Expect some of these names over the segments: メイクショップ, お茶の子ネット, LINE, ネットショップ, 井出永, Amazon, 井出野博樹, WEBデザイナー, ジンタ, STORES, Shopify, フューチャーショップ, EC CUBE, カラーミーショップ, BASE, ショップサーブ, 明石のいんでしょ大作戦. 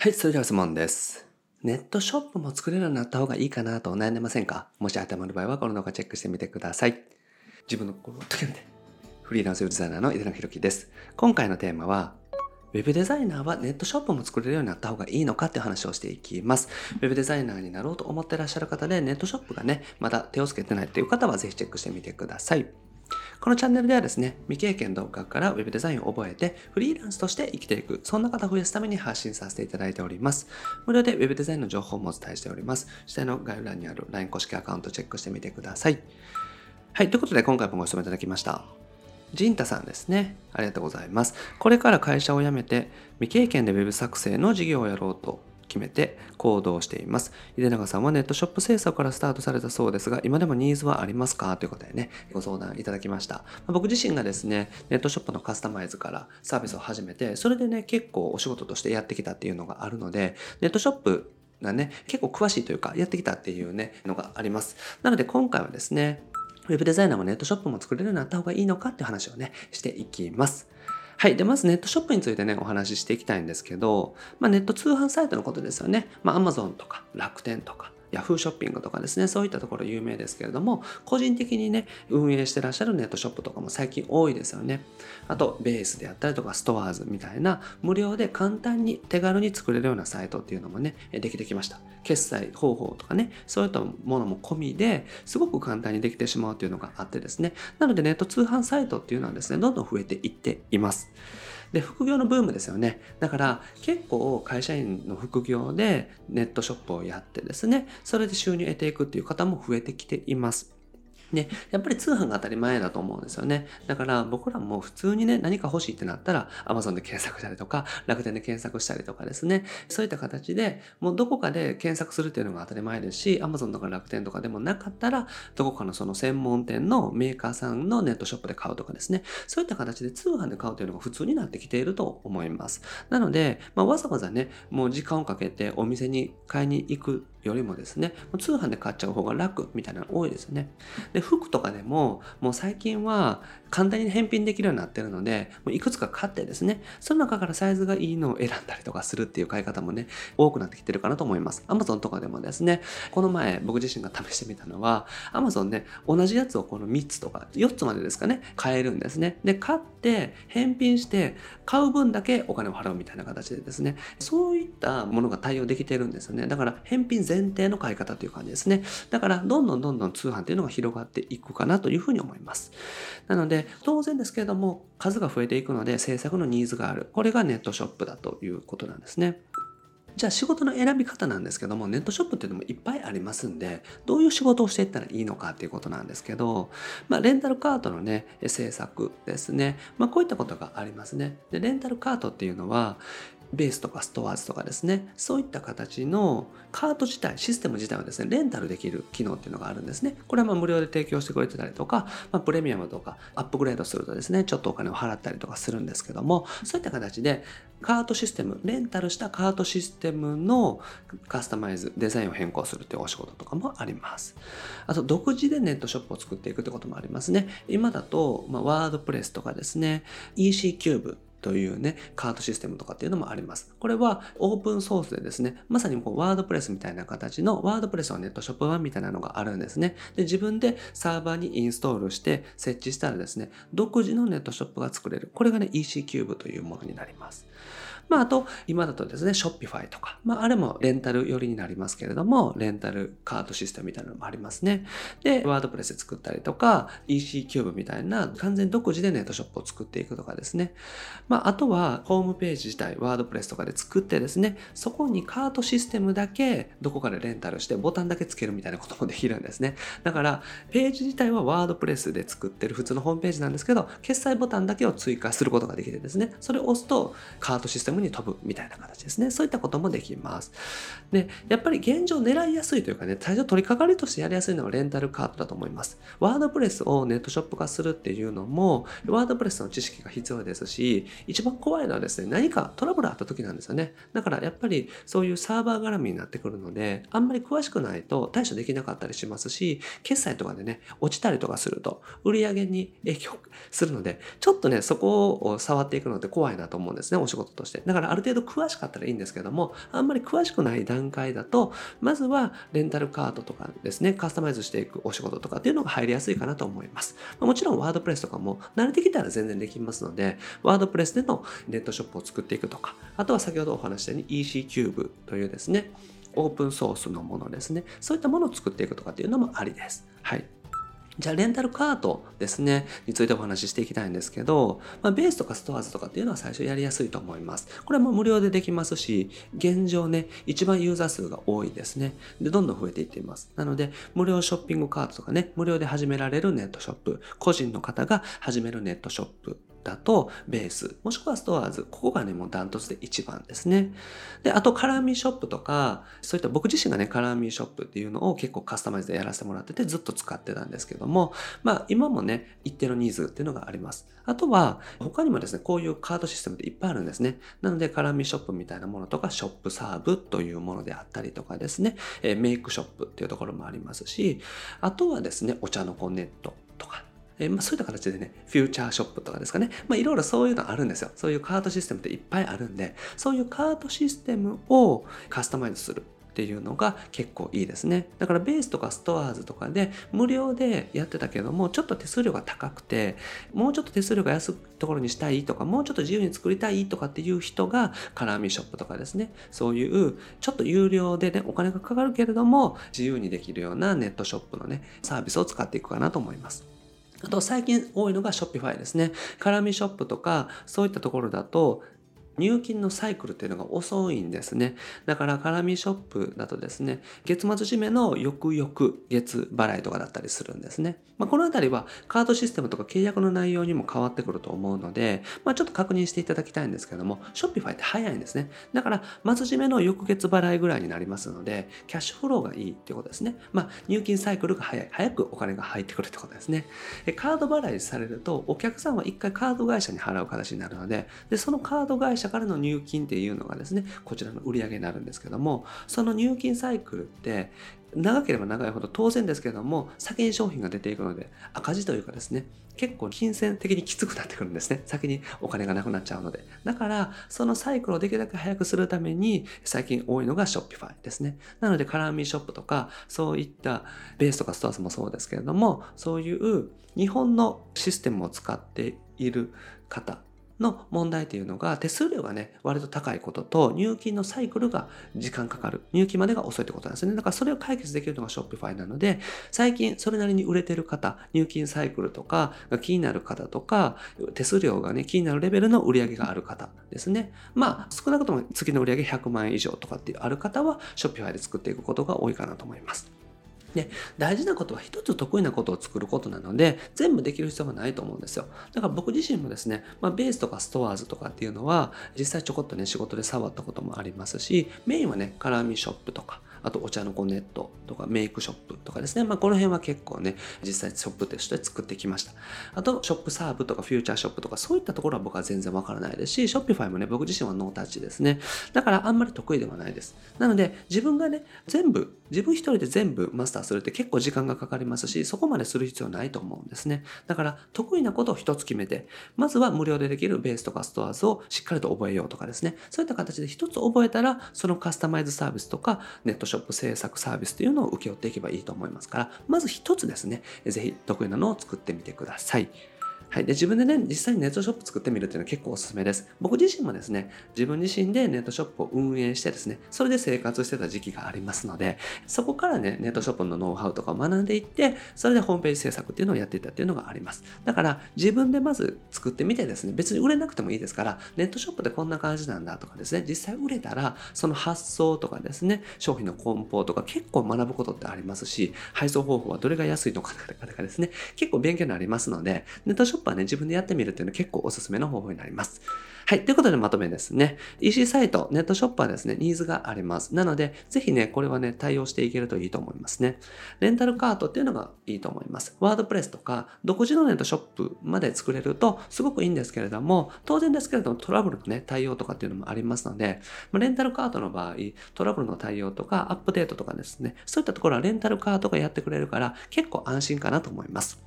はい、それでは質問です。ネットショップも作れるようになった方がいいかなと悩んでませんか？もし当てはまる場合はこの動画チェックしてみてください。自分の心を解けてフリーランスウェブデザイナーの井出野博樹です。今回のテーマは、ウェブデザイナーはネットショップも作れるようになった方がいいのかっていう話をしていきます。ウェブデザイナーになろうと思っていらっしゃる方で、ネットショップがね、まだ手をつけてないっていう方はぜひチェックしてみてください。このチャンネルではですね、未経験の方からウェブデザインを覚えてフリーランスとして生きていく、そんな方を増やすために発信させていただいております。無料でウェブデザインの情報もお伝えしております。下の概要欄にある LINE 公式アカウントチェックしてみてください。はい、ということで今回もご質問いただきました。ジンタさんですね。ありがとうございます。これから会社を辞めて未経験でウェブ作成の事業をやろうと決めて行動しています。井出永さんはネットショップ制作からスタートされたそうですが、今でもニーズはありますかということでね、ご相談いただきました。僕自身がですね、ネットショップのカスタマイズからサービスを始めて、それでね、結構お仕事としてやってきたっていうのがあるので、ネットショップがね、結構詳しいというか、やってきたっていうね、のがあります。なので今回はですね、ウェブデザイナーもネットショップも作れるようになった方がいいのかっていう話をね、していきます。はい。で、まずネットショップについてね、お話ししていきたいんですけど、ネット通販サイトのことですよね。Amazon とか楽天とか Yahoo ショッピングとかですね、そういったところ有名ですけれども、個人的にね、運営してらっしゃるネットショップとかも最近多いですよね。あと、ベースであったりとか、ストアーズみたいな、無料で簡単に手軽に作れるようなサイトっていうのもね、できてきました。決済方法とかね、そういったものも込みですごく簡単にできてしまうというのがあってですね。なのでネット通販サイトっていうのはですね、どんどん増えていっています。で、副業のブームですよね。だから結構会社員の副業でネットショップをやってですね、それで収入を得ていくっていう方も増えてきています。ね、やっぱり通販が当たり前だと思うんですよね。だから僕らも普通にね、何か欲しいってなったら Amazon で検索したりとか、楽天で検索したりとかですね。そういった形で、もうどこかで検索するっていうのが当たり前ですし、Amazon とか楽天とかでもなかったら、どこかのその専門店のメーカーさんのネットショップで買うとかですね。そういった形で通販で買うというのが普通になってきていると思います。なので、わざわざね、もう時間をかけてお店に買いに行くよりもですね、通販で買っちゃう方が楽みたいなの多いですよね。で、服とかでも、もう最近は簡単に返品できるようになってるので、もういくつか買ってですね、その中からサイズがいいのを選んだりとかするっていう買い方もね、多くなってきてるかなと思います。Amazon とかでもですね、この前僕自身が試してみたのは、Amazon ね、同じやつをこの3つとか4つまでですかね、買えるんですね。で、買って、返品して、買う分だけお金を払うみたいな形でですね、そういったものが対応できてるんですよね。だから返品前提の買い方という感じですね。だからどんどん通販というのが広がっていくかなというふうに思います。なので当然ですけれども数が増えていくので制作のニーズがある。これがネットショップだということなんですね。じゃあ仕事の選び方なんですけども、ネットショップっていうのもいっぱいありますんで、どういう仕事をしていったらいいのかっていうことなんですけど、レンタルカートのね、制作ですね。こういったことがありますね。で、レンタルカートっていうのは、ベースとかストアーズとかですね、そういった形のカート自体、システム自体をですね、レンタルできる機能っていうのがあるんですね。これは無料で提供してくれてたりとか、プレミアムとかアップグレードするとですね、ちょっとお金を払ったりとかするんですけども、そういった形でカートシステム、レンタルしたカートシステムのカスタマイズ、デザインを変更するっていうお仕事とかもあります。あと、独自でネットショップを作っていくってこともありますね。今だと、ワードプレスとかですね、EC キューブ、というね、カートシステムとかっていうのもあります。これはオープンソースでですね、まさにこうワードプレスみたいな形のワードプレスのネットショップ版みたいなのがあるんですね。で、自分でサーバーにインストールして設置したらですね、独自のネットショップが作れる。これがね、EC キューブというものになります。あと、今だとですね、Shopify とか、あれもレンタル寄りになりますけれども、レンタルカートシステムみたいなのもありますね。で、ワードプレスで作ったりとか、EC キューブみたいな、完全独自でネットショップを作っていくとかですね。あとは、ホームページ自体、ワードプレスとかで作ってですね、そこにカートシステムだけ、どこかでレンタルして、ボタンだけつけるみたいなこともできるんですね。だから、ページ自体はワードプレスで作ってる普通のホームページなんですけど、決済ボタンだけを追加することができてですね、それを押すと、カートシステムに飛ぶみたいな形ですね。そういったこともできます。で、やっぱり現状狙いやすいというかね、最初取り掛かりとしてやりやすいのはレンタルカートだと思います。ワードプレスをネットショップ化するっていうのも、ワードプレスの知識が必要ですし、一番怖いのはですね、何かトラブルあった時なんですよね。だからやっぱりそういうサーバー絡みになってくるので、あんまり詳しくないと対処できなかったりしますし、決済とかでね、落ちたりとかすると売り上げに影響するので、ちょっとね、そこを触っていくのって怖いなと思うんですね、お仕事として。だからある程度詳しかったらいいんですけども、あんまり詳しくない段階だと、まずはレンタルカートとかですね、カスタマイズしていくお仕事とかっていうのが入りやすいかなと思います。もちろんワードプレスとかも慣れてきたら全然できますので、ワードプレスでのネットショップを作っていくとか、あとは先ほどお話したように EC キューブというですね、オープンソースのものですね、そういったものを作っていくとかっていうのもありです。はい。じゃあレンタルカートですねについてお話ししていきたいんですけど、ベースとかストアーズとかっていうのは最初やりやすいと思います。これはもう無料でできますし、現状ね一番ユーザー数が多いですね。でどんどん増えていっています。なので無料ショッピングカートとかね、無料で始められるネットショップ、個人の方が始めるネットショップだとベースもしくはストアーズ、ここがねもうダントツで一番ですね。であとカラーミーショップとか、そういった僕自身がねカラーミーショップっていうのを結構カスタマイズでやらせてもらっててずっと使ってたんですけども、今もね一定のニーズっていうのがあります。あとは他にもですね、こういうカードシステムっていっぱいあるんですね。なのでカラーミーショップみたいなものとか、ショップサーブというものであったりとかですね、メイクショップっていうところもありますし、あとはですねお茶の子ネットとか、そういった形でね、フューチャーショップとかですかね。いろいろそういうのあるんですよ。そういうカートシステムっていっぱいあるんで、そういうカートシステムをカスタマイズするっていうのが結構いいですね。だからベースとかストアーズとかで無料でやってたけども、ちょっと手数料が高くて、もうちょっと手数料が安いところにしたいとか、もうちょっと自由に作りたいとかっていう人がカラーミーショップとかですね、そういうちょっと有料でねお金がかかるけれども自由にできるようなネットショップのねサービスを使っていくかなと思います。あと最近多いのが Shopify ですね。カラミショップとかそういったところだと入金のサイクルっていうのが遅いんですね。だからカラミショップだとですね、月末締めの翌々月払いとかだったりするんですね。このあたりはカードシステムとか契約の内容にも変わってくると思うので、ちょっと確認していただきたいんですけども、Shopify って早いんですね。だから末締めの翌月払いぐらいになりますので、キャッシュフローがいいってことですね。入金サイクルが早い。早くお金が入ってくるってことですね。カード払いされるとお客さんは一回カード会社に払う形になるので、そのカード会社からの入金っていうのがですね、こちらの売り上げになるんですけども、その入金サイクルって長ければ長いほど当然ですけども、先に商品が出ていくので赤字というかですね、結構金銭的にきつくなってくるんですね。先にお金がなくなっちゃうので。だからそのサイクルをできるだけ早くするために最近多いのが Shopify ですね。なのでカラーミーショップとかそういったベースとかストアスもそうですけれども、そういう日本のシステムを使っている方の問題というのが、手数料がね割と高いことと、入金のサイクルが時間かかる、入金までが遅いってことなんですね。だからそれを解決できるのが Shopify なので、最近それなりに売れてる方、入金サイクルとかが気になる方とか、手数料がね気になるレベルの売り上げがある方ですね、少なくとも月の売り上げ100万円以上とかってある方は Shopify で作っていくことが多いかなと思います。で大事なことは一つ得意なことを作ることなので、全部できる必要はないと思うんですよ。だから僕自身もですね、ベースとかストアーズとかっていうのは実際ちょこっとね仕事で触ったこともありますし、メインはねカラーミーショップとか、あとお茶の子ネットとかメイクショップとかですね、この辺は結構ね実際ショップとして作ってきました。あとショップサーブとかフューチャーショップとか、そういったところは僕は全然わからないですし、Shopify もね僕自身はノータッチですね。だからあんまり得意ではないです。なので自分がね自分一人で全部マスターするって結構時間がかかりますし、そこまでする必要ないと思うんですね。だから得意なことを一つ決めて、まずは無料でできるベースとかストアーズをしっかりと覚えようとかですね、そういった形で一つ覚えたら、そのカスタマイズサービスとかネットショップ制作サービスというのを請け負っていけばいいと思いますから、まず一つですね、ぜひ得意なのを作ってみてください。はい。で、自分でね、実際にネットショップ作ってみるっていうのは結構おすすめです。僕自身もですね、自分自身でネットショップを運営してですね、それで生活してた時期がありますので、そこからね、ネットショップのノウハウとかを学んでいって、それでホームページ制作っていうのをやっていったっていうのがあります。だから、自分でまず作ってみてですね、別に売れなくてもいいですから、ネットショップってこんな感じなんだとかですね、実際売れたら、その発送とかですね、商品の梱包とか結構学ぶことってありますし、配送方法はどれが安いのかとかですね、結構勉強になりますので、ネットショップはね、自分でやってみるっていうのは結構おすすめの方法になります。はい。ということでまとめですね。EC サイト、ネットショップはですね、ニーズがあります。なので、ぜひね、これはね、対応していけるといいと思いますね。レンタルカートっていうのがいいと思います。ワードプレスとか、独自のネットショップまで作れるとすごくいいんですけれども、当然ですけれども、トラブルのね、対応とかっていうのもありますので、レンタルカートの場合、トラブルの対応とか、アップデートとかですね、そういったところはレンタルカートがやってくれるから、結構安心かなと思います。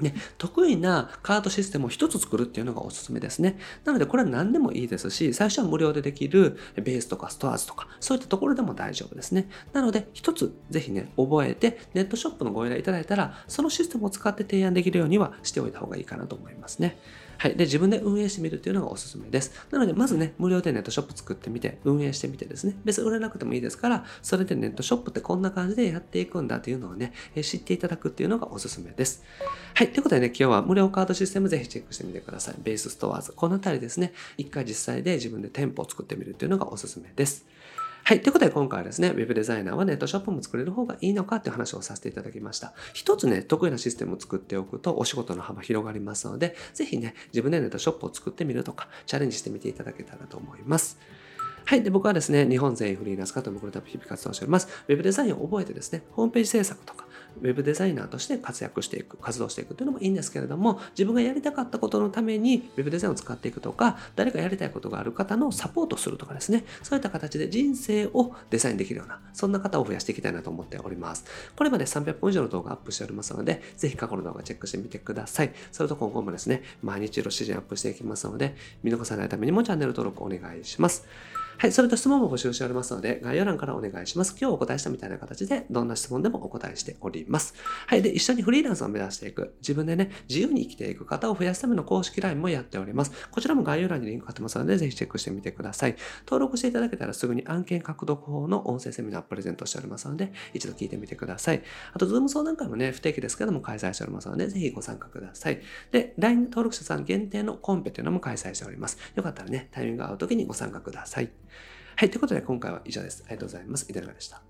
で、得意なカードシステムを一つ作るっていうのがおすすめですね。なのでこれは何でもいいですし、最初は無料でできるベースとかストアーズとかそういったところでも大丈夫ですね。なので一つぜひね、覚えてネットショップのご依頼いただいたら、そのシステムを使って提案できるようにはしておいた方がいいかなと思いますね。はい。で、自分で運営してみるっていうのがおすすめです。なので、まずね、無料でネットショップ作ってみて、運営してみてですね、別に売れなくてもいいですから、それでネットショップってこんな感じでやっていくんだっていうのをね、知っていただくっていうのがおすすめです。はい。ということでね、今日は無料カードシステムぜひチェックしてみてください。ベースストアーズ。このあたりですね、一回実際で自分で店舗を作ってみるっていうのがおすすめです。はい。ということで今回はですね、ウェブデザイナーはネットショップも作れる方がいいのかっていう話をさせていただきました。一つね、得意なシステムを作っておくとお仕事の幅広がりますので、ぜひね、自分でネットショップを作ってみるとか、チャレンジしてみていただけたらと思います。はい。で、僕はですね、日本全員フリーランス化ということで日々活動しております。ウェブデザインを覚えてですね、ホームページ制作とか、ウェブデザイナーとして活躍していく、活動していくというのもいいんですけれども、自分がやりたかったことのためにウェブデザインを使っていくとか、誰かやりたいことがある方のサポートするとかですね、そういった形で人生をデザインできるような、そんな方を増やしていきたいなと思っております。これまで300本以上の動画アップしておりますので、ぜひ過去の動画チェックしてみてください。それと今後もですね、毎日の指示アップしていきますので、見逃さないためにもチャンネル登録お願いします。はい。それと質問も募集しておりますので、概要欄からお願いします。今日お答えしたみたいな形で、どんな質問でもお答えしております。はい。で、一緒にフリーランスを目指していく。自分でね、自由に生きていく方を増やすための公式 LINE もやっております。こちらも概要欄にリンク貼ってますので、ぜひチェックしてみてください。登録していただけたらすぐに案件獲得法の音声セミナープレゼントしておりますので、一度聞いてみてください。あと、Zoom 相談会もね、不定期ですけども開催しておりますので、ぜひご参加ください。で、LINE 登録者さん限定のコンペというのも開催しております。よかったらね、タイミングが合う時にご参加ください。はい。ということで、今回は以上です。ありがとうございます。いただきました。